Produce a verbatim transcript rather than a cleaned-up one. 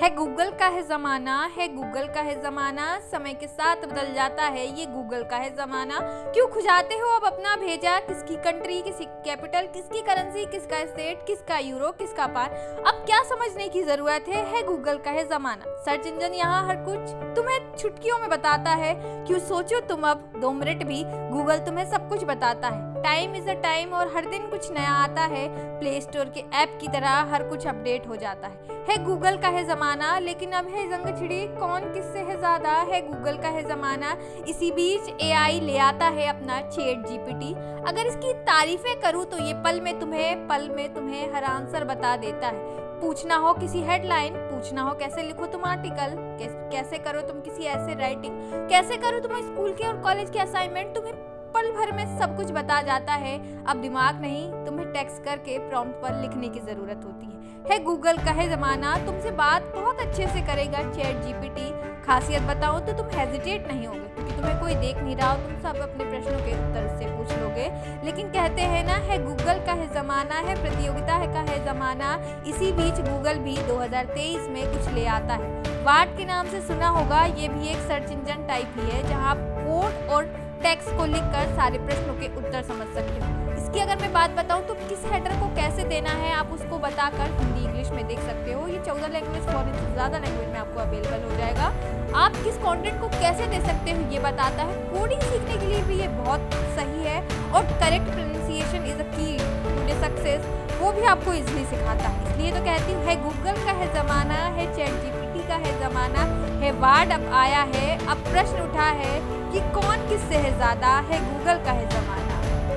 है गूगल का है जमाना, है गूगल का है जमाना, समय के साथ बदल जाता है ये गूगल का है जमाना। क्यों खुजाते हो अब अपना भेजा, किसकी कंट्री, किसी कैपिटल, किसकी करेंसी, किसका स्टेट, किसका यूरो, किसका पार, अब क्या समझने की जरूरत है, है गूगल का है जमाना। सर्च इंजन यहाँ हर कुछ तुम्हें छुटकियों में बताता है, क्यों सोचो तुम अब दो मिनट भी, गूगल तुम्हें सब कुछ बताता है। टाइम इज अ टाइम और हर दिन कुछ नया आता है, प्ले स्टोर के ऐप की तरह हर कुछ अपडेट हो जाता है। है गूगल का है जमाना, लेकिन अब है जंग छिड़ी कौन किससे है ज्यादा, है गूगल का है जमाना। इसी बीच एआई ले आता है अपना चैट जीपीटी। अगर इसकी तारीफें करूँ तो ये पल में तुम्हें पल में तुम्हें हर आंसर बता देता है। पूछना हो किसी हेडलाइन, पूछना हो कैसे लिखो तुम आर्टिकल, कैसे करो तुम किसी ऐसे राइटिंग, कैसे करो तुम स्कूल के और कॉलेज के असाइनमेंट, तुम्हें पल भर में सब कुछ बता जाता है। अब दिमाग नहीं, तुम्हें टेक्स्ट करके प्रॉम्प्ट पर लिखने की जरूरत होती है। है गूगल का है जमाना, तुमसे बात बहुत अच्छे से करेगा चैट जीपीटी। खासियत बताओ तो तुम हेजिटेट नहीं होगे, क्योंकि तुम्हें कोई देख नहीं रहा, तुम सब अपने प्रश्नों के उत्तर से पूछ लोगे। लेकिन कहते हैं ना, है गूगल का है जमाना, है प्रतियोगिता है का है जमाना। इसी बीच गूगल भी दो हज़ार तेईस में कुछ ले आता है। बार्ड के नाम से सुना होगा, ये भी एक सर्च इंजन टाइप ही है, जहाँ कोड और टेक्स्ट को लिखकर सारे प्रश्नों के उत्तर समझ सकते हो। इसकी अगर मैं बात बताऊं तो किस हेडर को कैसे देना है आप उसको बताकर हिंदी इंग्लिश में देख सकते हो। ये चौदह लैंग्वेज फॉरन से ज़्यादा लैंग्वेज में आपको अवेलेबल हो जाएगा। आप किस कंटेंट को कैसे दे सकते हो ये बताता है। कोडिंग सीखने के लिए भी ये बहुत सही है, और करेक्ट प्रोनाउंसिएशन इज अ की टू सक्सेस, वो भी आपको इजीली सिखाता है। इसलिए तो कहती हूँ, है गूगल का है ज़माना, है चैट जीपीटी का है ज़माना, है बार्ड अब आया है। अब प्रश्न उठा है कि कौन किससे है ज़्यादा, है गूगल का है ज़माना।